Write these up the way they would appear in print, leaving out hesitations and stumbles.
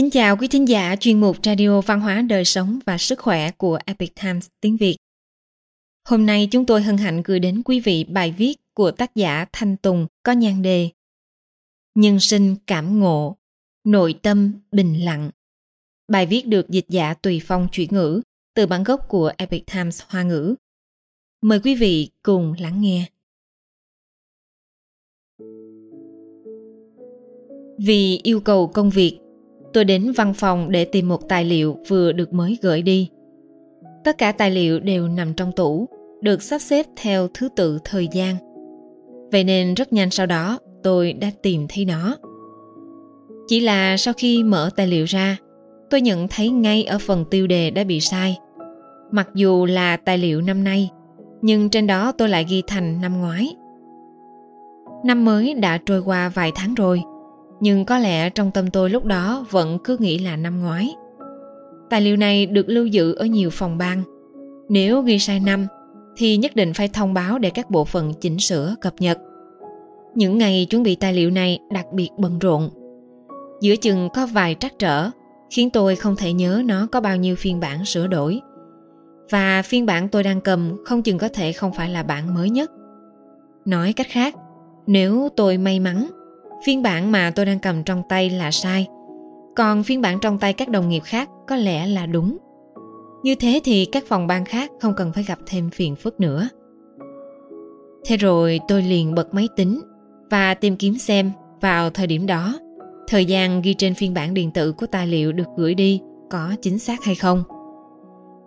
Kính chào quý thính giả chuyên mục Radio Văn hóa Đời Sống và Sức Khỏe của Epoch Times tiếng Việt. Hôm nay chúng tôi hân hạnh gửi đến quý vị bài viết của tác giả Thanh Tùng có nhan đề Nhân sinh cảm ngộ, nội tâm bình lặng. Bài viết được dịch giả Tùy Phong chuyển ngữ từ bản gốc của Epoch Times Hoa ngữ. Mời quý vị cùng lắng nghe. Vì yêu cầu công việc, tôi đến văn phòng để tìm một tài liệu vừa được mới gửi đi. Tất cả tài liệu đều nằm trong tủ, được sắp xếp theo thứ tự thời gian. Vậy nên rất nhanh sau đó, tôi đã tìm thấy nó. Chỉ là sau khi mở tài liệu ra, tôi nhận thấy ngay ở phần tiêu đề đã bị sai. Mặc dù là tài liệu năm nay, nhưng trên đó tôi lại ghi thành năm ngoái. Năm mới đã trôi qua vài tháng rồi, nhưng có lẽ trong tâm tôi lúc đó vẫn cứ nghĩ là năm ngoái. Tài liệu này được lưu giữ ở nhiều phòng ban. Nếu ghi sai năm, thì nhất định phải thông báo để các bộ phận chỉnh sửa cập nhật. Những ngày chuẩn bị tài liệu này đặc biệt bận rộn. Giữa chừng có vài trắc trở, khiến tôi không thể nhớ nó có bao nhiêu phiên bản sửa đổi. Và phiên bản tôi đang cầm không chừng có thể không phải là bản mới nhất. Nói cách khác, nếu tôi may mắn, phiên bản mà tôi đang cầm trong tay là sai, còn phiên bản trong tay các đồng nghiệp khác có lẽ là đúng. Như thế thì các phòng ban khác không cần phải gặp thêm phiền phức nữa. Thế rồi tôi liền bật máy tính và tìm kiếm xem vào thời điểm đó, thời gian ghi trên phiên bản điện tử của tài liệu được gửi đi có chính xác hay không.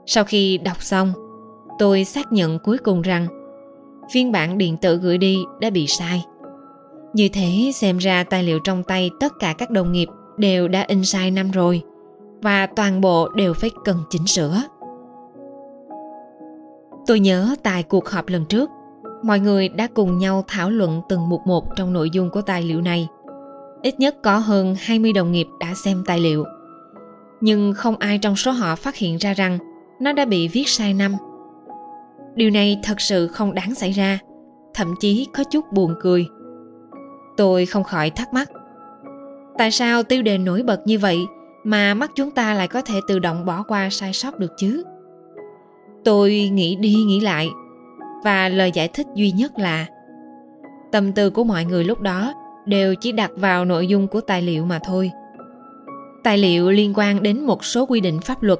Sau khi đọc xong, tôi xác nhận cuối cùng rằng phiên bản điện tử gửi đi đã bị sai. Như thế xem ra tài liệu trong tay tất cả các đồng nghiệp đều đã in sai năm rồi và toàn bộ đều phải cần chỉnh sửa. Tôi nhớ tại cuộc họp lần trước, mọi người đã cùng nhau thảo luận từng mục một trong nội dung của tài liệu này. Ít nhất có hơn 20 đồng nghiệp đã xem tài liệu. Nhưng không ai trong số họ phát hiện ra rằng nó đã bị viết sai năm. Điều này thật sự không đáng xảy ra, thậm chí có chút buồn cười. Tôi không khỏi thắc mắc, tại sao tiêu đề nổi bật như vậy mà mắt chúng ta lại có thể tự động bỏ qua sai sót được chứ? Tôi nghĩ đi nghĩ lại, và lời giải thích duy nhất là tâm tư của mọi người lúc đó đều chỉ đặt vào nội dung của tài liệu mà thôi. Tài liệu liên quan đến một số quy định pháp luật,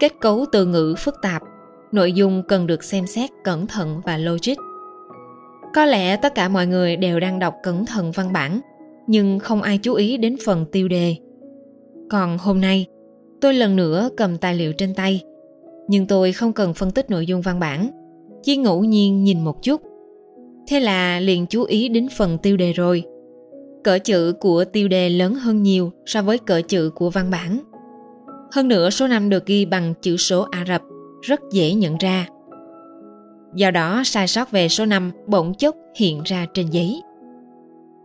kết cấu từ ngữ phức tạp, nội dung cần được xem xét cẩn thận và logic. Có lẽ tất cả mọi người đều đang đọc cẩn thận văn bản, nhưng không ai chú ý đến phần tiêu đề. Còn hôm nay, tôi lần nữa cầm tài liệu trên tay, nhưng tôi không cần phân tích nội dung văn bản, chỉ ngẫu nhiên nhìn một chút. Thế là liền chú ý đến phần tiêu đề rồi. Cỡ chữ của tiêu đề lớn hơn nhiều so với cỡ chữ của văn bản. Hơn nữa số 5 được ghi bằng chữ số Ả Rập, rất dễ nhận ra. Do đó sai sót về số 5 bỗng chốc hiện ra trên giấy.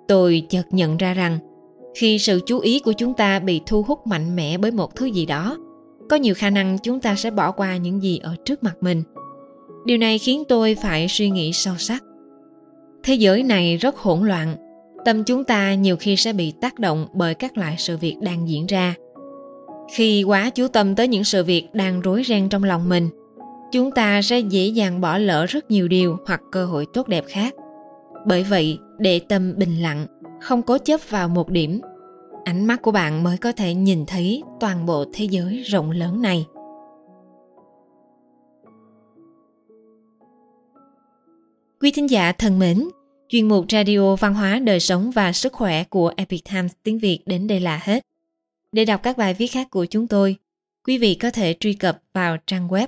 Tôi chợt nhận ra rằng khi sự chú ý của chúng ta bị thu hút mạnh mẽ bởi một thứ gì đó, có nhiều khả năng chúng ta sẽ bỏ qua những gì ở trước mặt mình. Điều này khiến tôi phải suy nghĩ sâu sắc. Thế giới này rất hỗn loạn, tâm chúng ta nhiều khi sẽ bị tác động bởi các loại sự việc đang diễn ra. Khi quá chú tâm tới những sự việc đang rối ren trong lòng mình, chúng ta sẽ dễ dàng bỏ lỡ rất nhiều điều hoặc cơ hội tốt đẹp khác. Bởi vậy, để tâm bình lặng, không cố chấp vào một điểm, ánh mắt của bạn mới có thể nhìn thấy toàn bộ thế giới rộng lớn này. Quý thính giả thân mến, chuyên mục Radio Văn hóa Đời Sống và Sức Khỏe của Epoch Times tiếng Việt đến đây là hết. Để đọc các bài viết khác của chúng tôi, quý vị có thể truy cập vào trang web